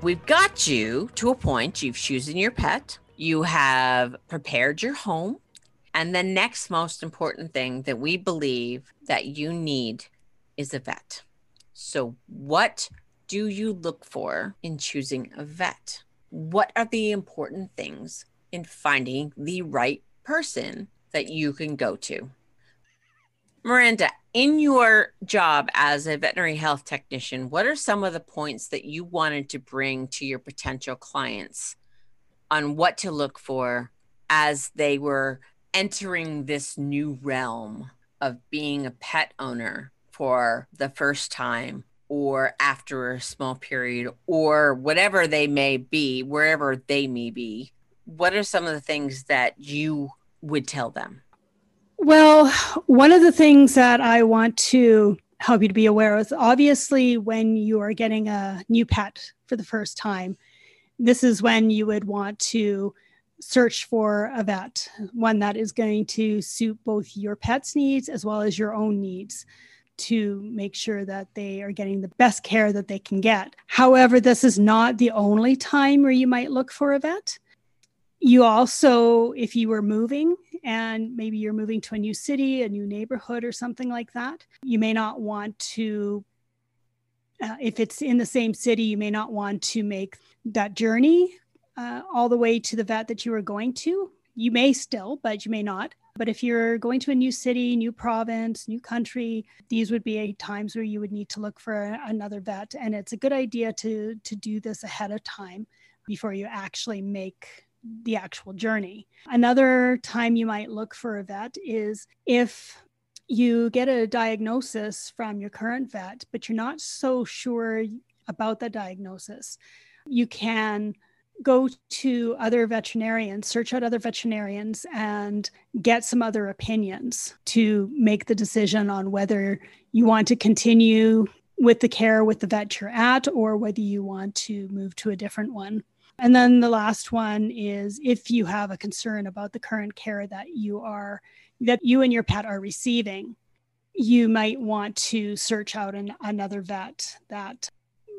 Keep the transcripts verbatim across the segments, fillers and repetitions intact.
We've got you to a point. You've chosen your pet, you have prepared your home, and the next most important thing that we believe that you need is a vet. So what do you look for in choosing a vet? What are the important things in finding the right person that you can go to? Miranda, in your job as a veterinary health technician, what are some of the points that you wanted to bring to your potential clients on what to look for as they were entering this new realm of being a pet owner for the first time or after a small period or whatever they may be, wherever they may be? What are some of the things that you would tell them? Well, one of the things that I want to help you to be aware of is obviously when you are getting a new pet for the first time, this is when you would want to search for a vet, one that is going to suit both your pet's needs as well as your own needs to make sure that they are getting the best care that they can get. However, this is not the only time where you might look for a vet. You also, if you were moving and maybe you're moving to a new city, a new neighborhood or something like that, you may not want to, uh, if it's in the same city, you may not want to make that journey uh, all the way to the vet that you were going to. You may still, but you may not. But if you're going to a new city, new province, new country, these would be times where you would need to look for another vet. And it's a good idea to, to do this ahead of time before you actually make the actual journey. Another time you might look for a vet is if you get a diagnosis from your current vet, but you're not so sure about the diagnosis. You can go to other veterinarians, search out other veterinarians and get some other opinions to make the decision on whether you want to continue with the care with the vet you're at or whether you want to move to a different one. And then the last one is if you have a concern about the current care that you are, that you and your pet are receiving, you might want to search out an, another vet that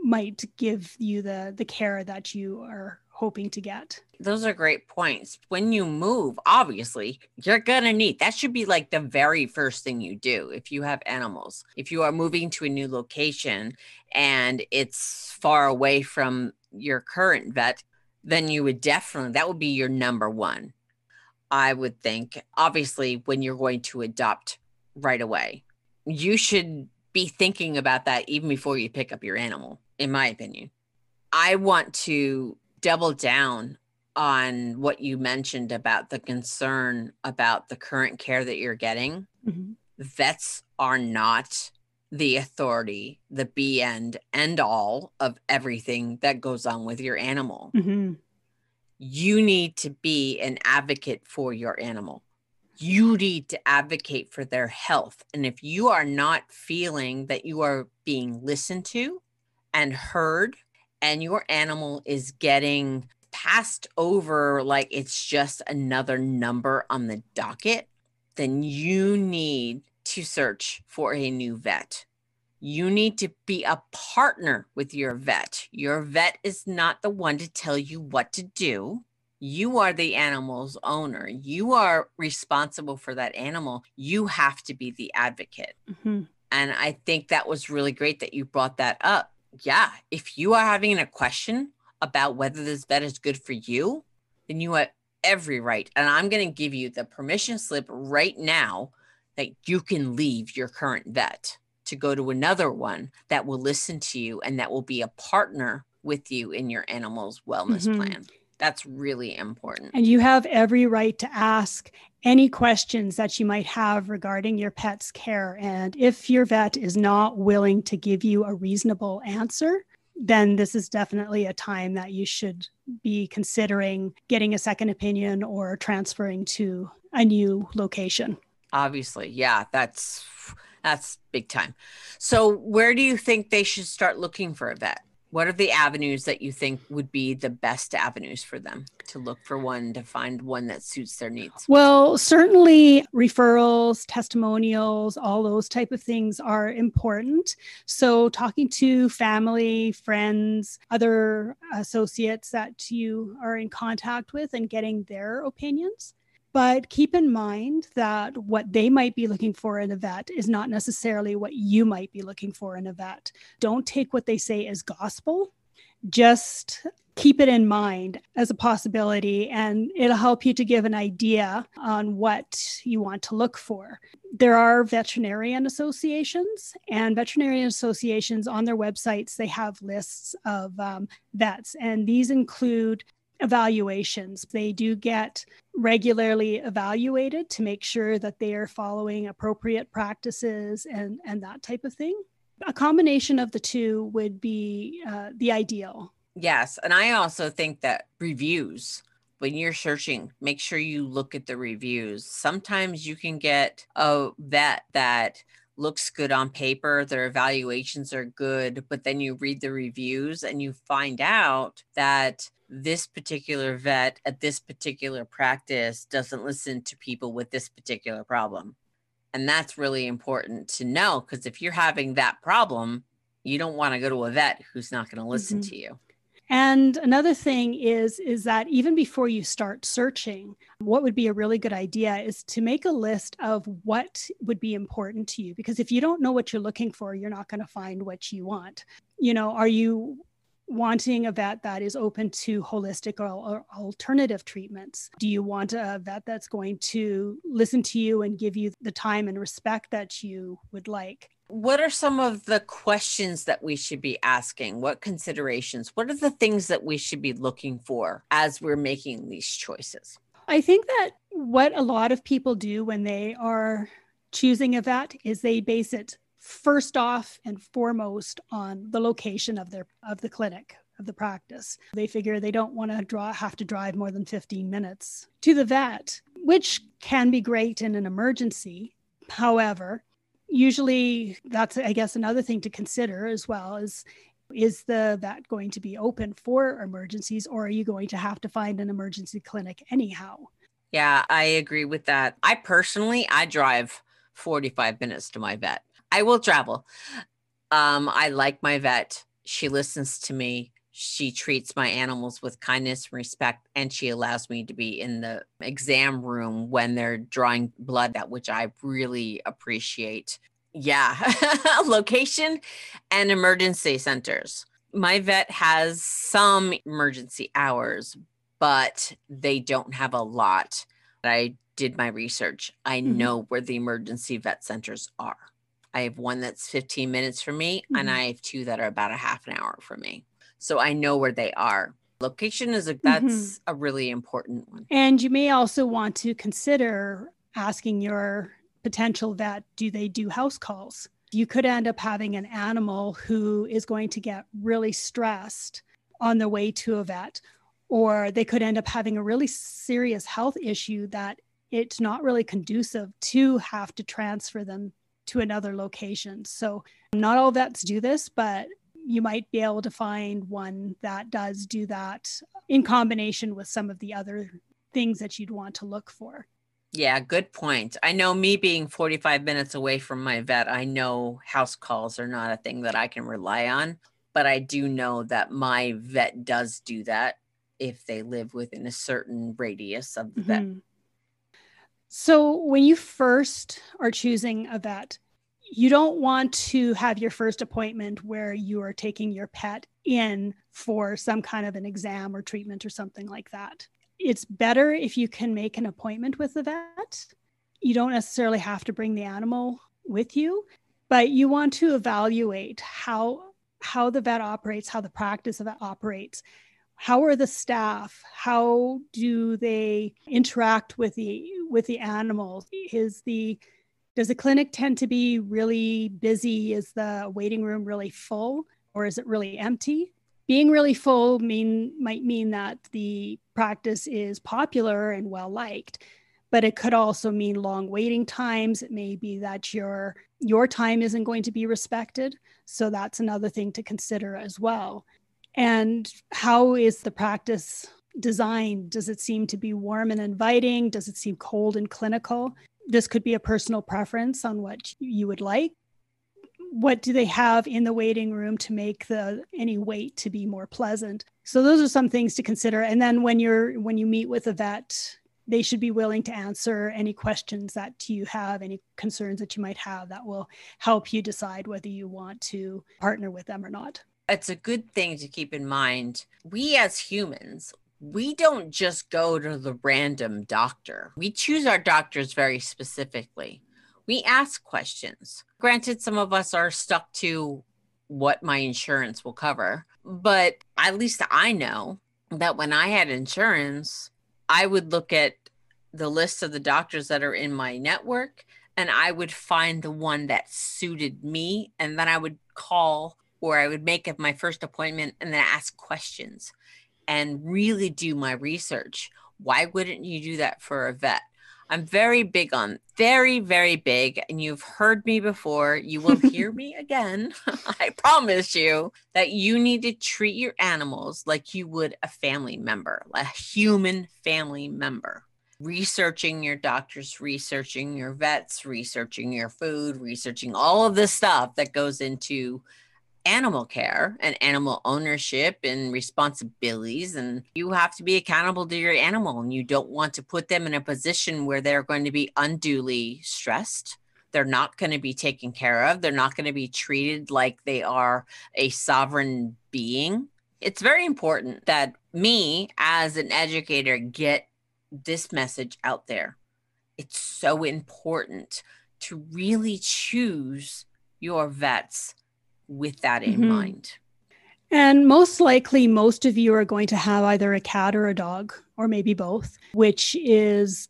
might give you the, the care that you are hoping to get. Those are great points. When you move, obviously, you're going to need, that should be like the very first thing you do if you have animals. If you are moving to a new location and it's far away from your current vet, then you would definitely, that would be your number one, I would think. Obviously, when you're going to adopt right away, you should be thinking about that even before you pick up your animal, in my opinion. I want to double down on what you mentioned about the concern about the current care that you're getting. Mm-hmm. Vets are not the authority, the be end and all of everything that goes on with your animal. Mm-hmm. You need to be an advocate for your animal. You need to advocate for their health. And if you are not feeling that you are being listened to and heard and your animal is getting passed over like it's just another number on the docket, then you need to search for a new vet. You need to be a partner with your vet. Your vet is not the one to tell you what to do. You are the animal's owner. You are responsible for that animal. You have to be the advocate. Mm-hmm. And I think that was really great that you brought that up. Yeah, if you are having a question about whether this vet is good for you, then you have every right. And I'm going to give you the permission slip right now that you can leave your current vet to go to another one that will listen to you and that will be a partner with you in your animal's wellness mm-hmm. plan. That's really important. And you have every right to ask any questions that you might have regarding your pet's care. And if your vet is not willing to give you a reasonable answer, then this is definitely a time that you should be considering getting a second opinion or transferring to a new location. Obviously. Yeah, that's, that's big time. So where do you think they should start looking for a vet? What are the avenues that you think would be the best avenues for them to look for one, to find one that suits their needs? Well, certainly referrals, testimonials, all those type of things are important. So talking to family, friends, other associates that you are in contact with and getting their opinions. But keep in mind that what they might be looking for in a vet is not necessarily what you might be looking for in a vet. Don't take what they say as gospel. Just keep it in mind as a possibility, and it'll help you to give an idea on what you want to look for. There are veterinarian associations, and veterinarian associations on their websites, they have lists of um, vets, and these include evaluations. They do get regularly evaluated to make sure that they are following appropriate practices and, and that type of thing. A combination of the two would be uh, the ideal. Yes. And I also think that reviews, when you're searching, make sure you look at the reviews. Sometimes you can get a vet that looks good on paper, their evaluations are good, but then you read the reviews and you find out that this particular vet at this particular practice doesn't listen to people with this particular problem. And that's really important to know, because if you're having that problem, you don't want to go to a vet who's not going to listen mm-hmm. to you. And another thing is, is that even before you start searching, what would be a really good idea is to make a list of what would be important to you. Because if you don't know what you're looking for, you're not going to find what you want. You know, are you wanting a vet that is open to holistic or alternative treatments? Do you want a vet that's going to listen to you and give you the time and respect that you would like? What are some of the questions that we should be asking? What considerations? What are the things that we should be looking for as we're making these choices? I think that what a lot of people do when they are choosing a vet is they base it first off and foremost on the location of their of the clinic, of the practice. They figure they don't want to draw have to drive more than fifteen minutes to the vet, which can be great in an emergency. However, usually that's, I guess, another thing to consider as well is, is the vet going to be open for emergencies, or are you going to have to find an emergency clinic anyhow? Yeah, I agree with that. I personally, I drive forty-five minutes to my vet. I will travel. Um, I like my vet. She listens to me. She treats my animals with kindness and respect, and she allows me to be in the exam room when they're drawing blood out, which I really appreciate. Yeah. Location and emergency centers. My vet has some emergency hours, but they don't have a lot. I did my research. I mm-hmm. know where the emergency vet centers are. I have one that's fifteen minutes from me, mm-hmm. and I have two that are about a half an hour from me. So I know where they are. Location is a, that's mm-hmm. a really important one. And you may also want to consider asking your potential vet, do they do house calls? You could end up having an animal who is going to get really stressed on their way to a vet, or they could end up having a really serious health issue that it's not really conducive to have to transfer them to another location. So not all vets do this, but you might be able to find one that does do that in combination with some of the other things that you'd want to look for. Yeah, good point. I know me being forty-five minutes away from my vet, I know house calls are not a thing that I can rely on, but I do know that my vet does do that if they live within a certain radius of the mm-hmm. vet. So when you first are choosing a vet, you don't want to have your first appointment where you are taking your pet in for some kind of an exam or treatment or something like that. It's better if you can make an appointment with the vet. You don't necessarily have to bring the animal with you, but you want to evaluate how how the vet operates, how the practice of it operates. How are the staff? How do they interact with the with the animals? Is the does the clinic tend to be really busy? Is the waiting room really full, or is it really empty? being really full mean might mean that the practice is popular and well liked, but it could also mean long waiting times. It may be that your your time isn't going to be respected. So that's another thing to consider as well. And how is the practice designed? Does it seem to be warm and inviting? Does it seem cold and clinical? This could be a personal preference on what you would like. What do they have in the waiting room to make the any wait to be more pleasant? So those are some things to consider. And then when you're when you meet with a vet, they should be willing to answer any questions that you have, any concerns that you might have that will help you decide whether you want to partner with them or not. It's a good thing to keep in mind. We as humans, we don't just go to the random doctor. We choose our doctors very specifically. We ask questions. Granted, some of us are stuck to what my insurance will cover, but at least I know that when I had insurance, I would look at the list of the doctors that are in my network, and I would find the one that suited me. And then I would call, or I would make my first appointment and then ask questions and really do my research. Why wouldn't you do that for a vet? I'm very big on, very, very big. And you've heard me before. You will hear me again. I promise you that you need to treat your animals like you would a family member, like a human family member. Researching your doctors, researching your vets, researching your food, researching all of the stuff that goes into animal care and animal ownership and responsibilities. And you have to be accountable to your animal, and you don't want to put them in a position where they're going to be unduly stressed. They're not going to be taken care of. They're not going to be treated like they are a sovereign being. It's very important that me as an educator get this message out there. It's so important to really choose your vets with that in mm-hmm. mind. And most likely, most of you are going to have either a cat or a dog, or maybe both, which is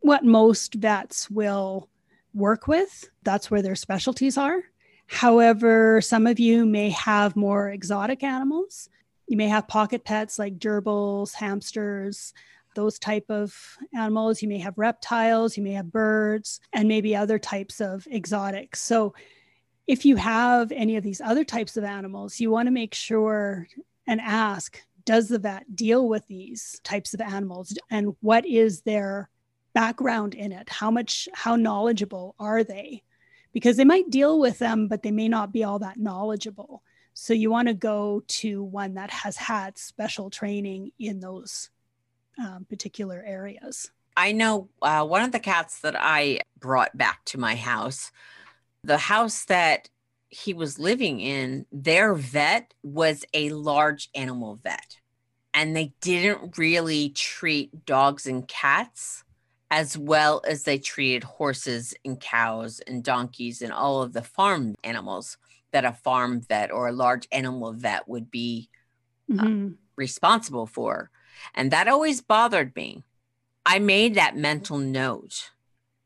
what most vets will work with. That's where their specialties are. However, some of you may have more exotic animals. You may have pocket pets like gerbils, hamsters, those type of animals. You may have reptiles, you may have birds, and maybe other types of exotics. So if you have any of these other types of animals, you want to make sure and ask, does the vet deal with these types of animals? And what is their background in it? How much, how knowledgeable are they? Because they might deal with them, but they may not be all that knowledgeable. So you want to go to one that has had special training in those um, particular areas. I know uh, one of the cats that I brought back to my house, the house that he was living in, their vet was a large animal vet, and they didn't really treat dogs and cats as well as they treated horses and cows and donkeys and all of the farm animals that a farm vet or a large animal vet would be mm-hmm. uh, responsible for. And that always bothered me. I made that mental note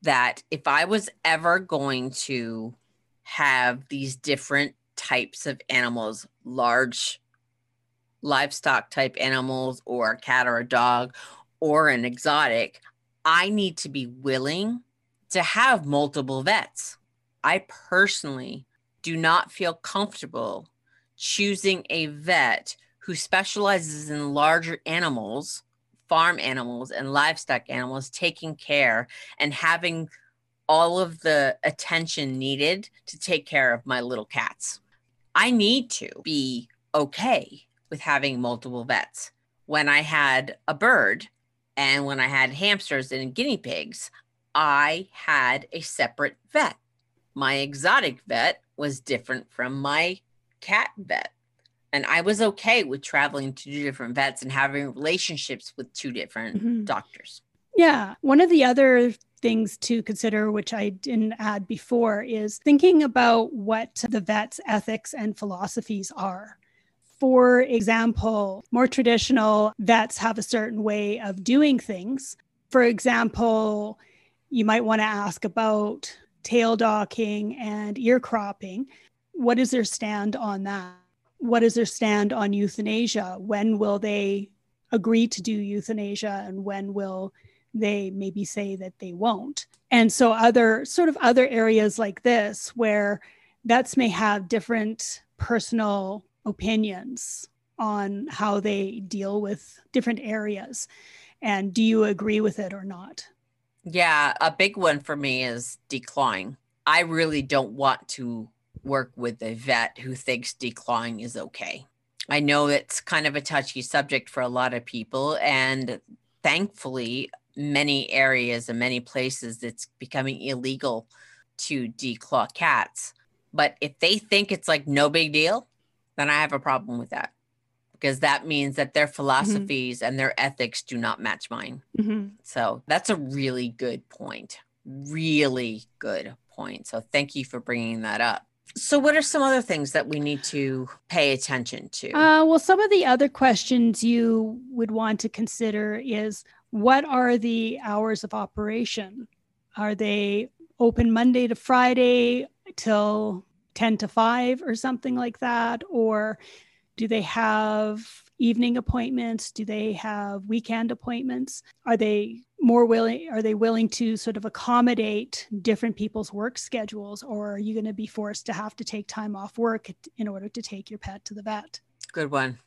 that if I was ever going to have these different types of animals, large livestock type animals or a cat or a dog or an exotic, I need to be willing to have multiple vets. I personally do not feel comfortable choosing a vet who specializes in larger animals, farm animals and livestock animals, taking care and having all of the attention needed to take care of my little cats. I need to be okay with having multiple vets. When I had a bird and when I had hamsters and guinea pigs, I had a separate vet. My exotic vet was different from my cat vet. And I was okay with traveling to two different vets and having relationships with two different mm-hmm. doctors. Yeah. One of the other things to consider, which I didn't add before, is thinking about what the vet's ethics and philosophies are. For example, more traditional vets have a certain way of doing things. For example, you might want to ask about tail docking and ear cropping. What is their stand on that? what is their stand on euthanasia? When will they agree to do euthanasia, and when will they maybe say that they won't? And so other sort of other areas like this where vets may have different personal opinions on how they deal with different areas. And do you agree with it or not? Yeah, a big one for me is declawing. I really don't want to work with a vet who thinks declawing is okay. I know it's kind of a touchy subject for a lot of people, and thankfully, many areas and many places it's becoming illegal to declaw cats. But if they think it's like no big deal, then I have a problem with that, because that means that their philosophies mm-hmm. and their ethics do not match mine. Mm-hmm. So that's a really good point. Really good point. So thank you for bringing that up. So what are some other things that we need to pay attention to? Uh, well, some of the other questions you would want to consider is, what are the hours of operation? Are they open Monday to Friday till ten to five or something like that? Or do they have evening appointments? Do they have weekend appointments? Are they more willing, are they willing to sort of accommodate different people's work schedules? Or are you going to be forced to have to take time off work in order to take your pet to the vet? Good one.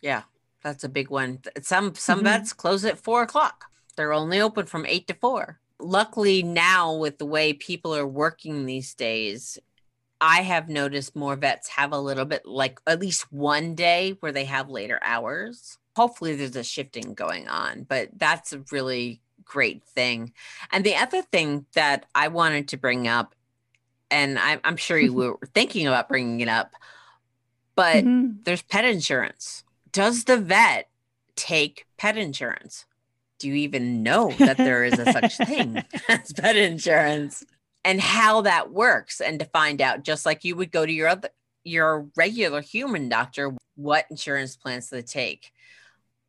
Yeah, that's a big one. Some, some mm-hmm. vets close at four o'clock. They're only open from eight to four. Luckily now, with the way people are working these days, I have noticed more vets have a little bit, like at least one day where they have later hours. Hopefully there's a shifting going on, but that's a really great thing. And the other thing that I wanted to bring up, and I, I'm sure you were thinking about bringing it up, but mm-hmm. there's pet insurance. Does the vet take pet insurance? Do you even know that there is a such thing as pet insurance? And how that works, and to find out, just like you would go to your other, your regular human doctor, what insurance plans they take,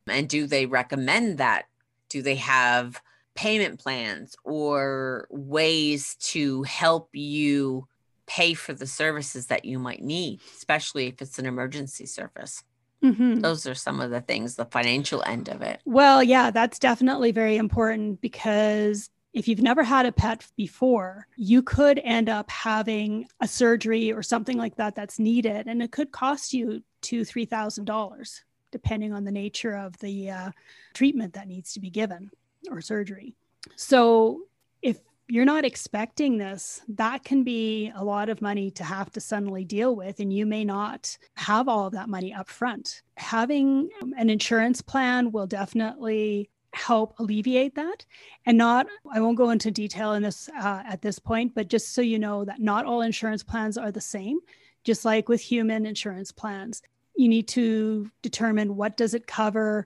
and do they recommend that? Do they have payment plans or ways to help you pay for the services that you might need, especially if it's an emergency service? Mm-hmm. Those are some of the things, the financial end of it. Well, yeah, that's definitely very important, because if you've never had a pet before, you could end up having a surgery or something like that that's needed. And it could cost you two thousand dollars, three thousand dollars, depending on the nature of the uh, treatment that needs to be given or surgery. So if you're not expecting this, that can be a lot of money to have to suddenly deal with. And you may not have all of that money up front. Having an insurance plan will definitely help alleviate that. And not, I won't go into detail in this uh, at this point, but just so you know that not all insurance plans are the same. Just like with human insurance plans, you need to determine what does it cover,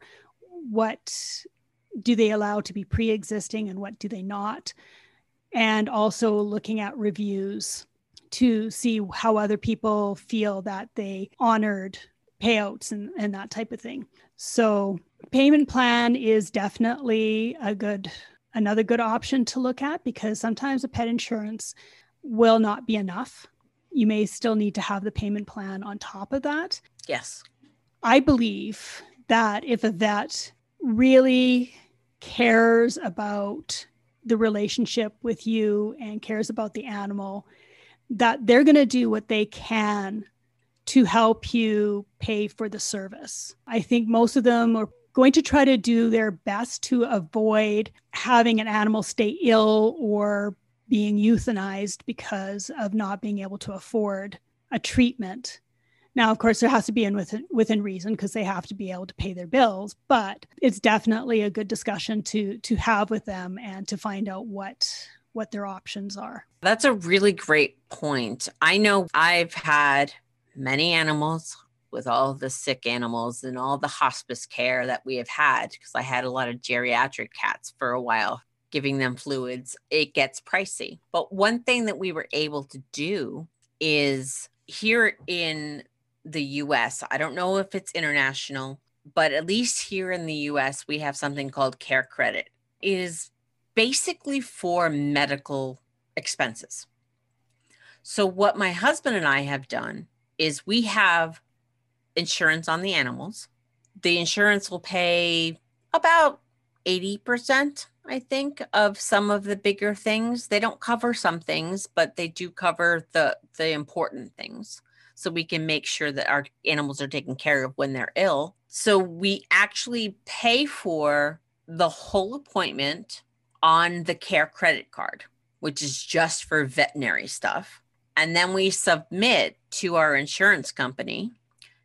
what do they allow to be pre-existing and what do they not. And also looking at reviews to see how other people feel that they honored payouts and, and that type of thing. So payment plan is definitely a good, another good option to look at, because sometimes a pet insurance will not be enough. You may still need to have the payment plan on top of that. Yes. I believe that if a vet really cares about the relationship with you and cares about the animal, that they're going to do what they can to help you pay for the service. I think most of them are going to try to do their best to avoid having an animal stay ill or being euthanized because of not being able to afford a treatment. Now, of course, there has to be in within, within reason, because they have to be able to pay their bills, but it's definitely a good discussion to to have with them and to find out what what their options are. That's a really great point. I know I've had many animals with all the sick animals and all the hospice care that we have had, because I had a lot of geriatric cats for a while, giving them fluids, it gets pricey. But one thing that we were able to do is here in the U S, I don't know if it's international, but at least here in the U S, we have something called Care Credit. It is basically for medical expenses. So what my husband and I have done is we have insurance on the animals. The insurance will pay about eighty percent, I think, of some of the bigger things. They don't cover some things, but they do cover the, the important things. So we can make sure that our animals are taken care of when they're ill. So we actually pay for the whole appointment on the care credit card, which is just for veterinary stuff. And then we submit to our insurance company.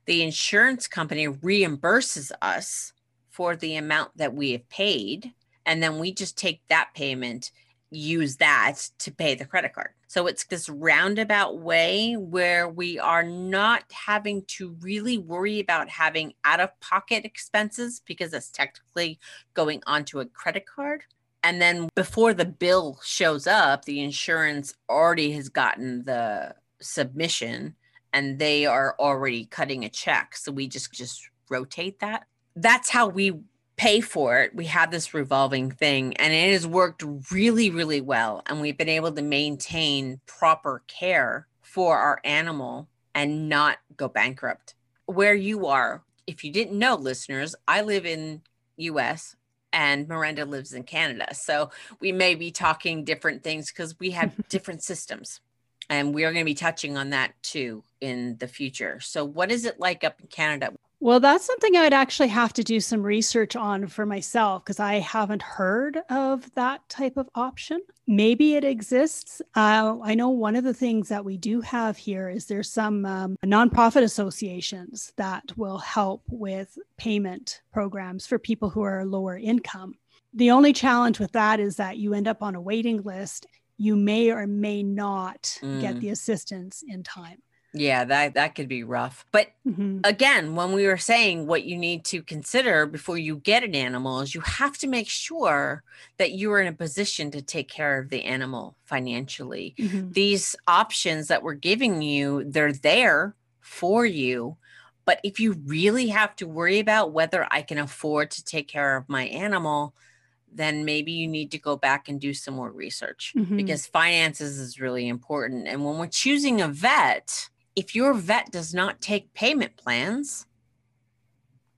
The insurance company reimburses us for the amount that we have paid. And then we just take that payment, use that to pay the credit card. So it's this roundabout way where we are not having to really worry about having out-of-pocket expenses because it's technically going onto a credit card. And then before the bill shows up, the insurance already has gotten the submission and they are already cutting a check. So we just, just rotate that. That's how we pay for it. We have this revolving thing and it has worked really, really well. And we've been able to maintain proper care for our animal and not go bankrupt. Where you are, if you didn't know, listeners, I live in U S, and Miranda lives in Canada. So we may be talking different things because we have different systems. And we are going to be touching on that too in the future. So what is it like up in Canada? Well, that's something I would actually have to do some research on for myself because I haven't heard of that type of option. Maybe it exists. Uh, I know one of the things that we do have here is there's some um, nonprofit associations that will help with payment programs for people who are lower income. The only challenge with that is that you end up on a waiting list. You may or may not mm. get the assistance in time. Yeah, that, that could be rough. But mm-hmm. again, when we were saying what you need to consider before you get an animal is you have to make sure that you are in a position to take care of the animal financially. Mm-hmm. These options that we're giving you, they're there for you. But if you really have to worry about whether I can afford to take care of my animal, then maybe you need to go back and do some more research mm-hmm. because finances is really important. And when we're choosing a vet, if your vet does not take payment plans,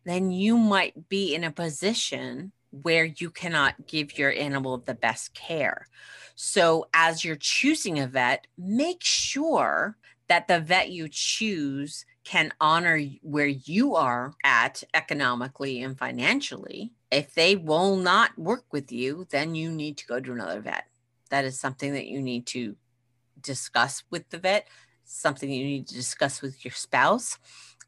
then you might be in a position where you cannot give your animal the best care. So as you're choosing a vet, make sure that the vet you choose can honor where you are at economically and financially. If they will not work with you, then you need to go to another vet. That is something that you need to discuss with the vet, something you need to discuss with your spouse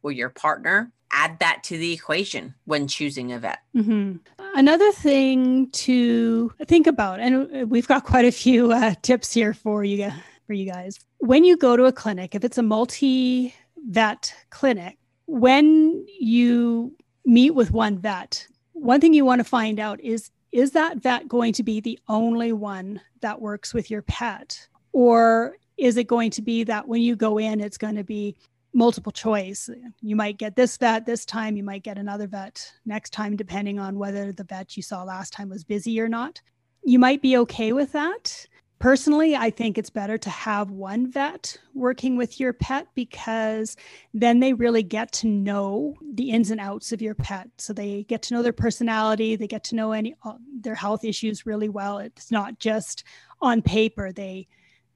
or your partner. Add that to the equation when choosing a vet. Mm-hmm. Another thing to think about, and we've got quite a few uh, tips here for you, for you guys. When you go to a clinic, if it's a multi-vet clinic, when you meet with one vet, one thing you want to find out is, is that vet going to be the only one that works with your pet? Or is it going to be that when you go in, it's going to be multiple choice? You might get this vet this time, you might get another vet next time, depending on whether the vet you saw last time was busy or not. You might be okay with that. Personally, I think it's better to have one vet working with your pet because then they really get to know the ins and outs of your pet. So they get to know their personality, they get to know any uh, their health issues really well. It's not just on paper. They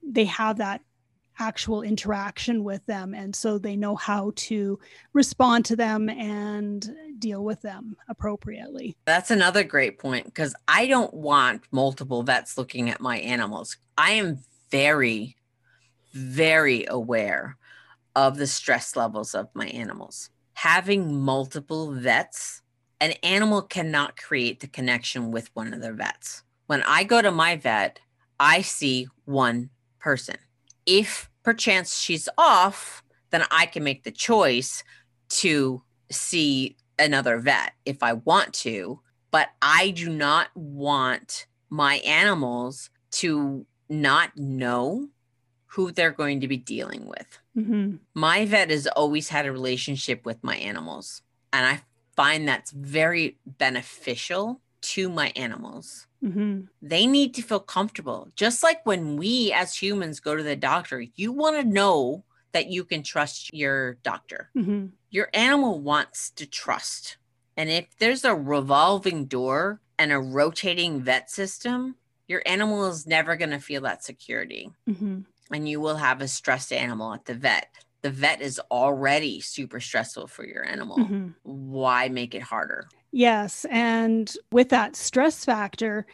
they have that actual interaction with them, and so they know how to respond to them and deal with them appropriately. That's another great point because I don't want multiple vets looking at my animals. I am very, very aware of the stress levels of my animals. Having multiple vets, an animal cannot create the connection with one of their vets. When I go to my vet, I see one person. If perchance she's off, then I can make the choice to see another vet if I want to, but I do not want my animals to not know who they're going to be dealing with. Mm-hmm. My vet has always had a relationship with my animals, and I find that's very beneficial to my animals. Mm-hmm. They need to feel comfortable. Just like when we as humans go to the doctor, you want to know that you can trust your doctor. Mm-hmm. Your animal wants to trust. And if there's a revolving door and a rotating vet system, your animal is never going to feel that security. Mm-hmm. And you will have a stressed animal at the vet. The vet is already super stressful for your animal. Mm-hmm. Why make it harder? Yes. And with that stress factor,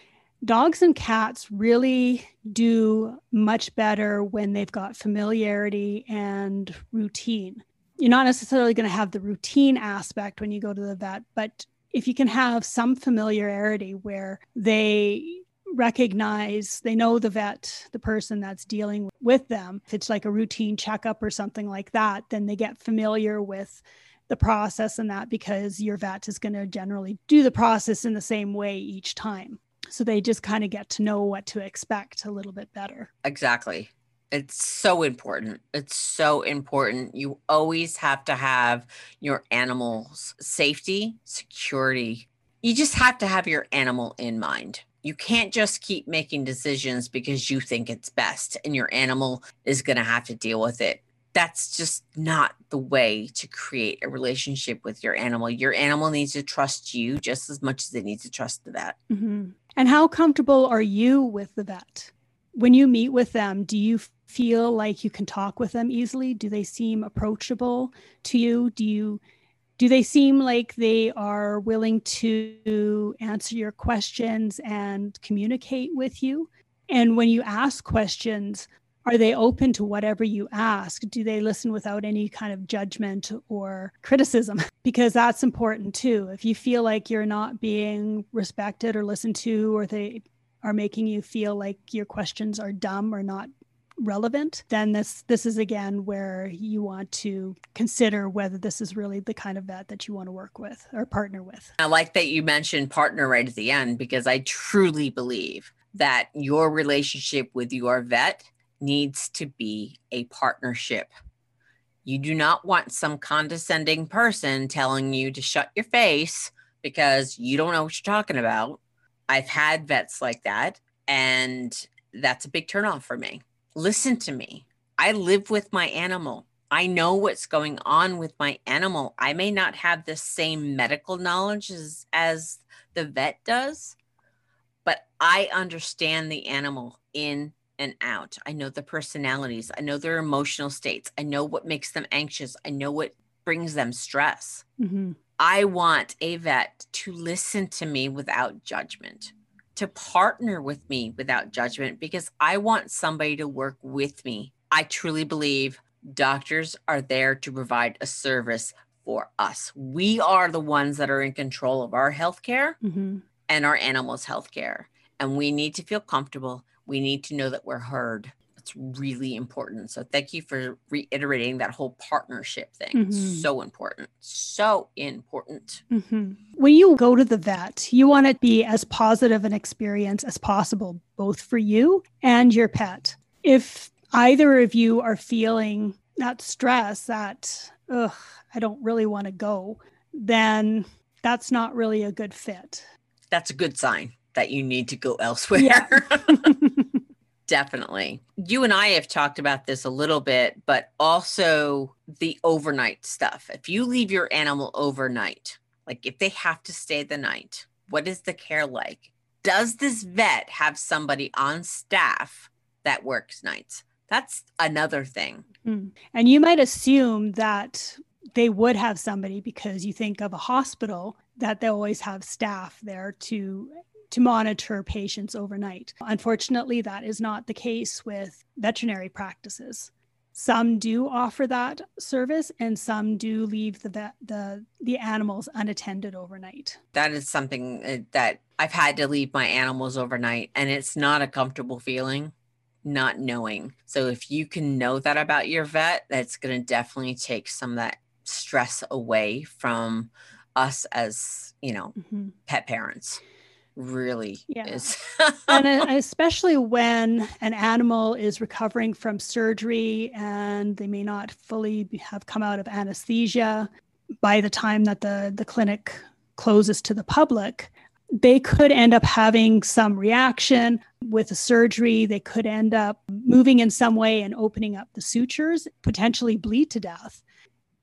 dogs and cats really do much better when they've got familiarity and routine. You're not necessarily going to have the routine aspect when you go to the vet, but if you can have some familiarity where they recognize, they know the vet, the person that's dealing with them, if it's like a routine checkup or something like that, then they get familiar with the process and that, because your vet is going to generally do the process in the same way each time. So they just kind of get to know what to expect a little bit better. Exactly. It's so important. It's so important. You always have to have your animal's safety, security. You just have to have your animal in mind. You can't just keep making decisions because you think it's best and your animal is going to have to deal with it. That's just not the way to create a relationship with your animal. Your animal needs to trust you just as much as it needs to trust the vet. Mm-hmm. And how comfortable are you with the vet? When you meet with them, do you feel like you can talk with them easily? Do they seem approachable to you? Do you do they seem like they are willing to answer your questions and communicate with you? And when you ask questions, are they open to whatever you ask? Do they listen without any kind of judgment or criticism? Because that's important too. If you feel like you're not being respected or listened to, or they are making you feel like your questions are dumb or not relevant, then this this is again where you want to consider whether this is really the kind of vet that you want to work with or partner with. I like that you mentioned partner right at the end, because I truly believe that your relationship with your vet needs to be a partnership. You do not want some condescending person telling you to shut your face because you don't know what you're talking about. I've had vets like that, and that's a big turnoff for me. Listen to me. I live with my animal. I know what's going on with my animal. I may not have the same medical knowledge as, as the vet does, but I understand the animal in and out. I know the personalities. I know their emotional states. I know what makes them anxious. I know what brings them stress. Mm-hmm. I want a vet to listen to me without judgment, to partner with me without judgment, because I want somebody to work with me. I truly believe doctors are there to provide a service for us. We are the ones that are in control of our healthcare mm-hmm. and our animals' healthcare. And we need to feel comfortable. We need to know that we're heard. It's really important. So thank you for reiterating that whole partnership thing. Mm-hmm. So important. So important. Mm-hmm. When you go to the vet, you want it to be as positive an experience as possible, both for you and your pet. If either of you are feeling that stress, that, ugh, I don't really want to go, then that's not really a good fit. That's a good sign that you need to go elsewhere. Yeah. Definitely. You and I have talked about this a little bit, but also the overnight stuff. If you leave your animal overnight, like if they have to stay the night, what is the care like? Does this vet have somebody on staff that works nights? That's another thing. Mm. And you might assume that they would have somebody because you think of a hospital that they always have staff there to to monitor patients overnight. Unfortunately, that is not the case with veterinary practices. Some do offer that service and some do leave the vet, the, the animals unattended overnight. That is something that I've had to leave my animals overnight, and it's not a comfortable feeling, not knowing. So if you can know that about your vet, that's going to definitely take some of that stress away from us as, you know, mm-hmm. pet parents. Really yeah. is. And especially when an animal is recovering from surgery and they may not fully have come out of anesthesia by the time that the, the clinic closes to the public, they could end up having some reaction with a surgery. They could end up moving in some way and opening up the sutures, potentially bleed to death.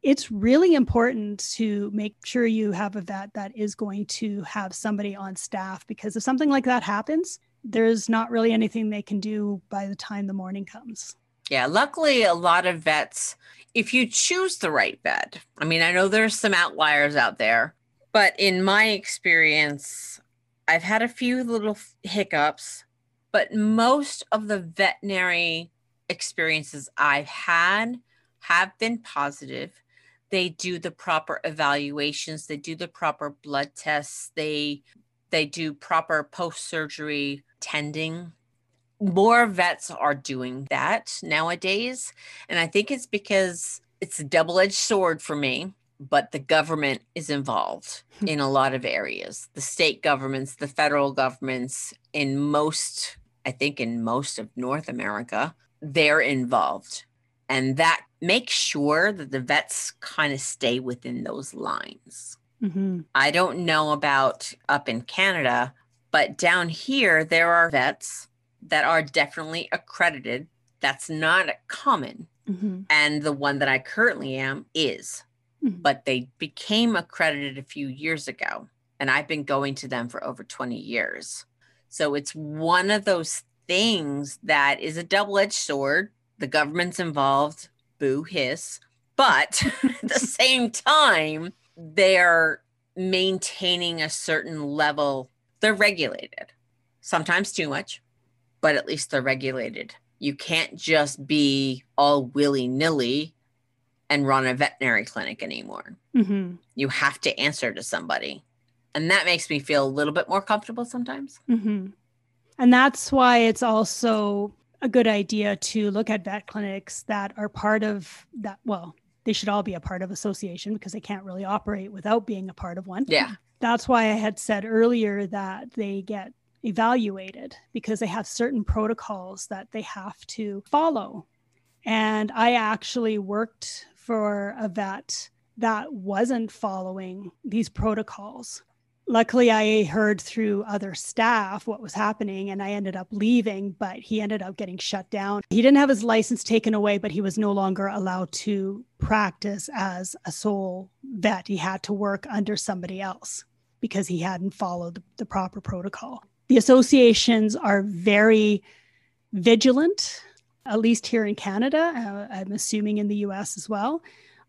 It's really important to make sure you have a vet that is going to have somebody on staff, because if something like that happens, there's not really anything they can do by the time the morning comes. Yeah. Luckily, a lot of vets, if you choose the right vet, I mean, I know there's some outliers out there, but in my experience, I've had a few little hiccups, but most of the veterinary experiences I've had have been positive. They do the proper evaluations. They do the proper blood tests. They they do proper post-surgery tending. More vets are doing that nowadays. And I think it's because it's a double-edged sword for me, but the government is involved in a lot of areas. The state governments, the federal governments, in most, I think in most of North America, they're involved. And that makes sure that the vets kind of stay within those lines. Mm-hmm. I don't know about up in Canada, but down here, there are vets that are definitely accredited. That's not common. Mm-hmm. And the one that I currently am is. Mm-hmm. But they became accredited a few years ago. And I've been going to them for over twenty years. So it's one of those things that is a double-edged sword. The government's involved, boo hiss. But at the same time, they're maintaining a certain level. They're regulated, sometimes too much, but at least they're regulated. You can't just be all willy-nilly and run a veterinary clinic anymore. Mm-hmm. You have to answer to somebody. And that makes me feel a little bit more comfortable sometimes. Mm-hmm. And that's why it's also a good idea to look at vet clinics that are part of that. Well, they should all be a part of association, because they can't really operate without being a part of one. Yeah. That's why I had said earlier that they get evaluated, because they have certain protocols that they have to follow. And I actually worked for a vet that wasn't following these protocols. Luckily, I heard through other staff what was happening, and I ended up leaving, but he ended up getting shut down. He didn't have his license taken away, but he was no longer allowed to practice as a sole vet. He had to work under somebody else because he hadn't followed the proper protocol. The associations are very vigilant, at least here in Canada, uh, I'm assuming in the U S as well,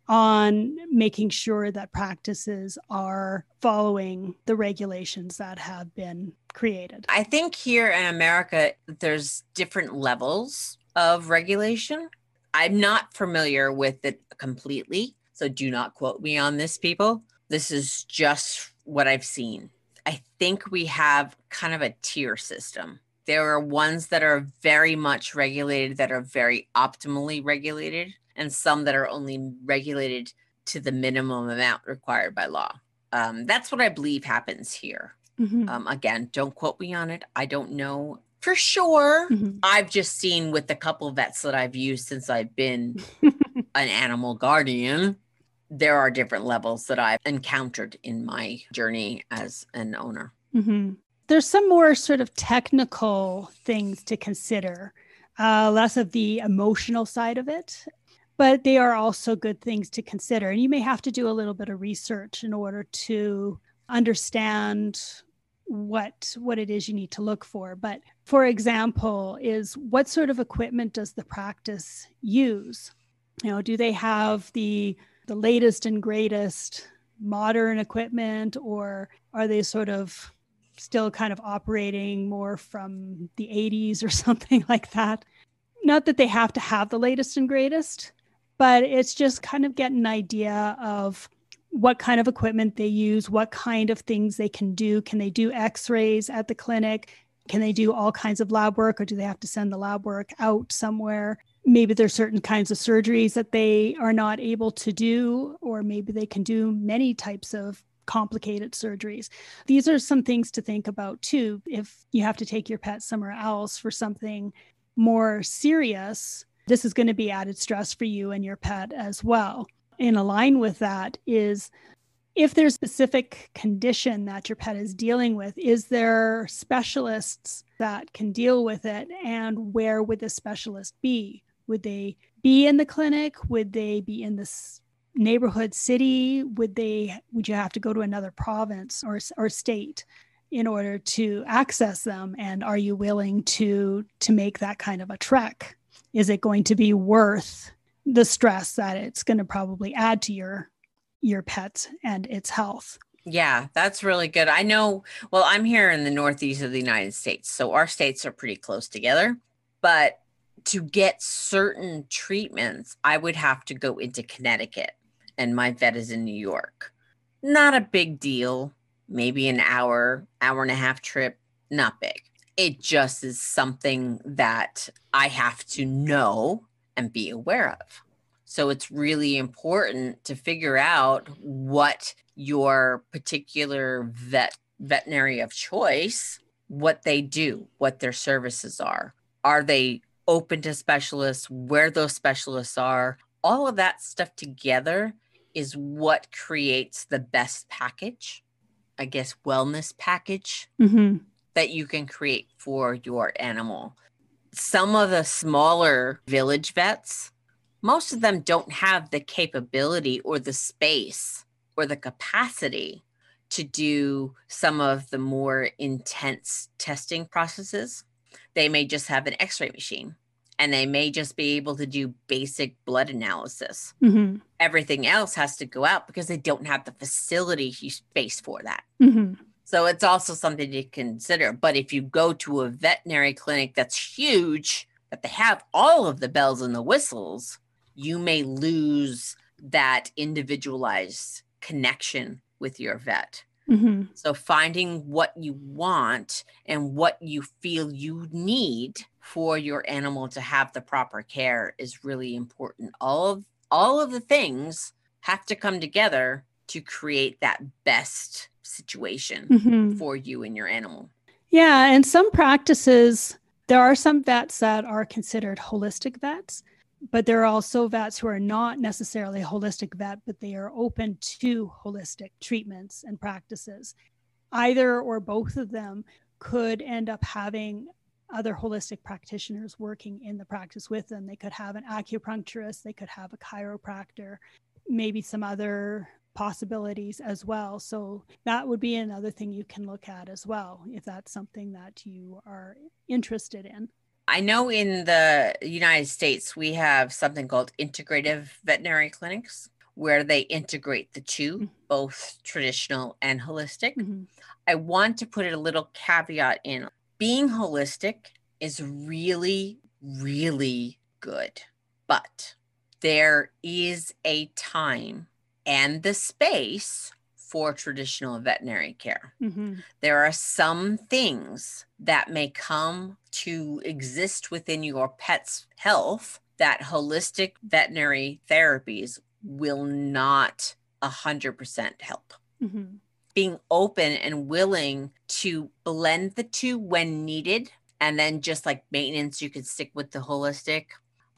on making sure that practices are following the regulations that have been created. I think here in America, there's different levels of regulation. I'm not familiar with it completely, so do not quote me on this, people. This is just what I've seen. I think we have kind of a tier system. There are ones that are very much regulated, that are very optimally regulated, and some that are only regulated to the minimum amount required by law. Um, that's what I believe happens here. Mm-hmm. Um, again, don't quote me on it. I don't know for sure. Mm-hmm. I've just seen with the couple vets that I've used since I've been an animal guardian, there are different levels that I've encountered in my journey as an owner. Mm-hmm. There's some more sort of technical things to consider, uh, less of the emotional side of it. But they are also good things to consider. And you may have to do a little bit of research in order to understand what, what it is you need to look for. But for example, is what sort of equipment does the practice use? You know, do they have the, the latest and greatest modern equipment, or are they sort of still kind of operating more from the eighties or something like that? Not that they have to have the latest and greatest, but it's just kind of get an idea of what kind of equipment they use, what kind of things they can do. Can they do x-rays at the clinic? Can they do all kinds of lab work, or do they have to send the lab work out somewhere? Maybe there's certain kinds of surgeries that they are not able to do, or maybe they can do many types of complicated surgeries. These are some things to think about too. If you have to take your pet somewhere else for something more serious, this is going to be added stress for you and your pet as well. In line with that is If there's a specific condition that your pet is dealing with, is there specialists that can deal with it? And where would the specialist be? Would they be in the clinic? Would they be in this neighborhood city? Would they, would you have to go to another province or, or state in order to access them? And are you willing to, to make that kind of a trek? Is it going to be worth the stress that it's going to probably add to your your pet and its health? Yeah, that's really good. I know, well, I'm here in the Northeast of the United States, so our states are pretty close together, but to get certain treatments, I would have to go into Connecticut and my vet is in New York. Not a big deal, maybe an hour, hour and a half trip, not big. It just is something that I have to know and be aware of. So it's really important to figure out what your particular vet veterinary of choice, what they do, what their services are. Are they open to specialists, where those specialists are? All of that stuff together is what creates the best package, I guess, wellness package mm-hmm. that you can create for your animal. Some of the smaller village vets, most of them don't have the capability or the space or the capacity to do some of the more intense testing processes. They may just have an x-ray machine and they may just be able to do basic blood analysis. Mm-hmm. Everything else has to go out because they don't have the facility space for that. Mm-hmm. So it's also something to consider. But if you go to a veterinary clinic that's huge, that they have all of the bells and the whistles, you may lose that individualized connection with your vet. Mm-hmm. So finding what you want and what you feel you need for your animal to have the proper care is really important. All of, all of the things have to come together to create that best situation mm-hmm. for you and your animal. Yeah, and some practices, there are some vets that are considered holistic vets, but there are also vets who are not necessarily holistic vet, but they are open to holistic treatments and practices. Either or both of them could end up having other holistic practitioners working in the practice with them. They could have an acupuncturist, they could have a chiropractor, maybe some other possibilities as well. So that would be another thing you can look at as well, if that's something that you are interested in. I know in the United States, we have something called integrative veterinary clinics, where they integrate the two, mm-hmm. both traditional and holistic. Mm-hmm. I want to put a little caveat in. Being holistic is really, really good, but there is a time and the space for traditional veterinary care. Mm-hmm. There are some things that may come to exist within your pet's health that holistic veterinary therapies will not one hundred percent help. Mm-hmm. Being open and willing to blend the two when needed, and then just like maintenance, you can stick with the holistic.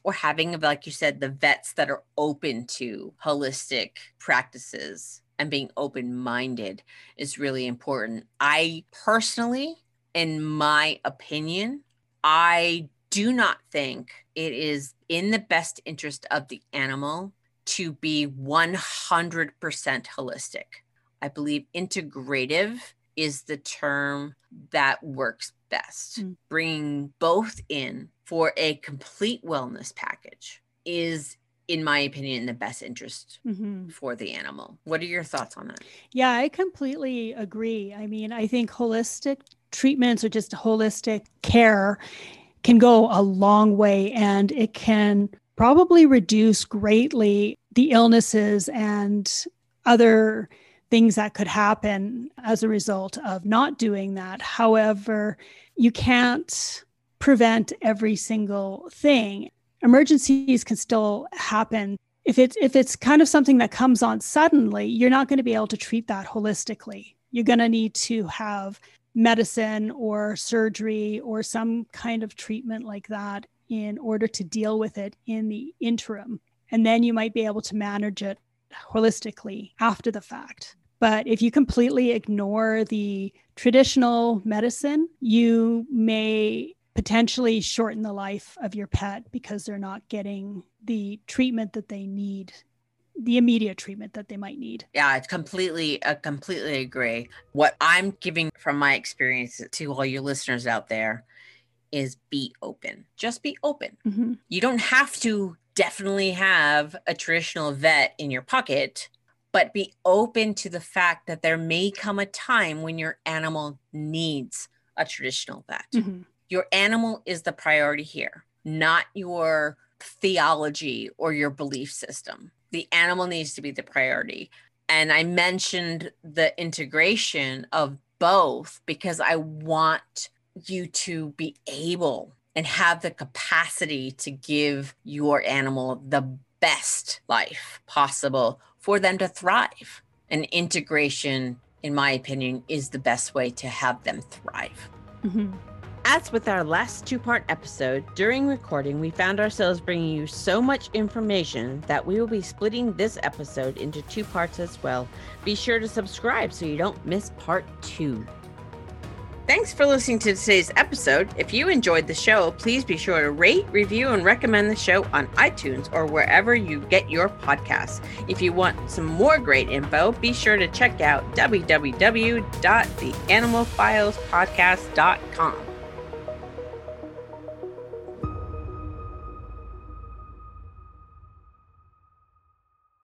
Or having, like you said, the vets that are open to holistic practices and being open-minded is really important. I personally, in my opinion, I do not think it is in the best interest of the animal to be one hundred percent holistic. I believe integrative is the term that works best. Mm. Bringing both in for a complete wellness package is, in my opinion, the best interest mm-hmm. for the animal. What are your thoughts on that? Yeah, I completely agree. I mean, I think holistic treatments or just holistic care can go a long way, and it can probably reduce greatly the illnesses and other things that could happen as a result of not doing that. However, you can't prevent every single thing. Emergencies can still happen. If it's if it's kind of something that comes on suddenly, you're not going to be able to treat that holistically. You're going to need to have medicine or surgery or some kind of treatment like that in order to deal with it in the interim. And then you might be able to manage it holistically after the fact. But if you completely ignore the traditional medicine, you may potentially shorten the life of your pet because they're not getting the treatment that they need, the immediate treatment that they might need. Yeah, I completely, I completely agree. What I'm giving from my experience to all your listeners out there is be open. Just be open. Mm-hmm. You don't have to definitely have a traditional vet in your pocket, but be open to the fact that there may come a time when your animal needs a traditional vet. Mm-hmm. Your animal is the priority here, not your theology or your belief system. The animal needs to be the priority. And I mentioned the integration of both because I want you to be able and have the capacity to give your animal the best life possible for them to thrive. And integration, in my opinion, is the best way to have them thrive. Mm-hmm. As with our last two-part episode, during recording, we found ourselves bringing you so much information that we will be splitting this episode into two parts as well. Be sure to subscribe so you don't miss part two. Thanks for listening to today's episode. If you enjoyed the show, please be sure to rate, review, and recommend the show on iTunes or wherever you get your podcasts. If you want some more great info, be sure to check out w w w dot the animal files podcast dot com.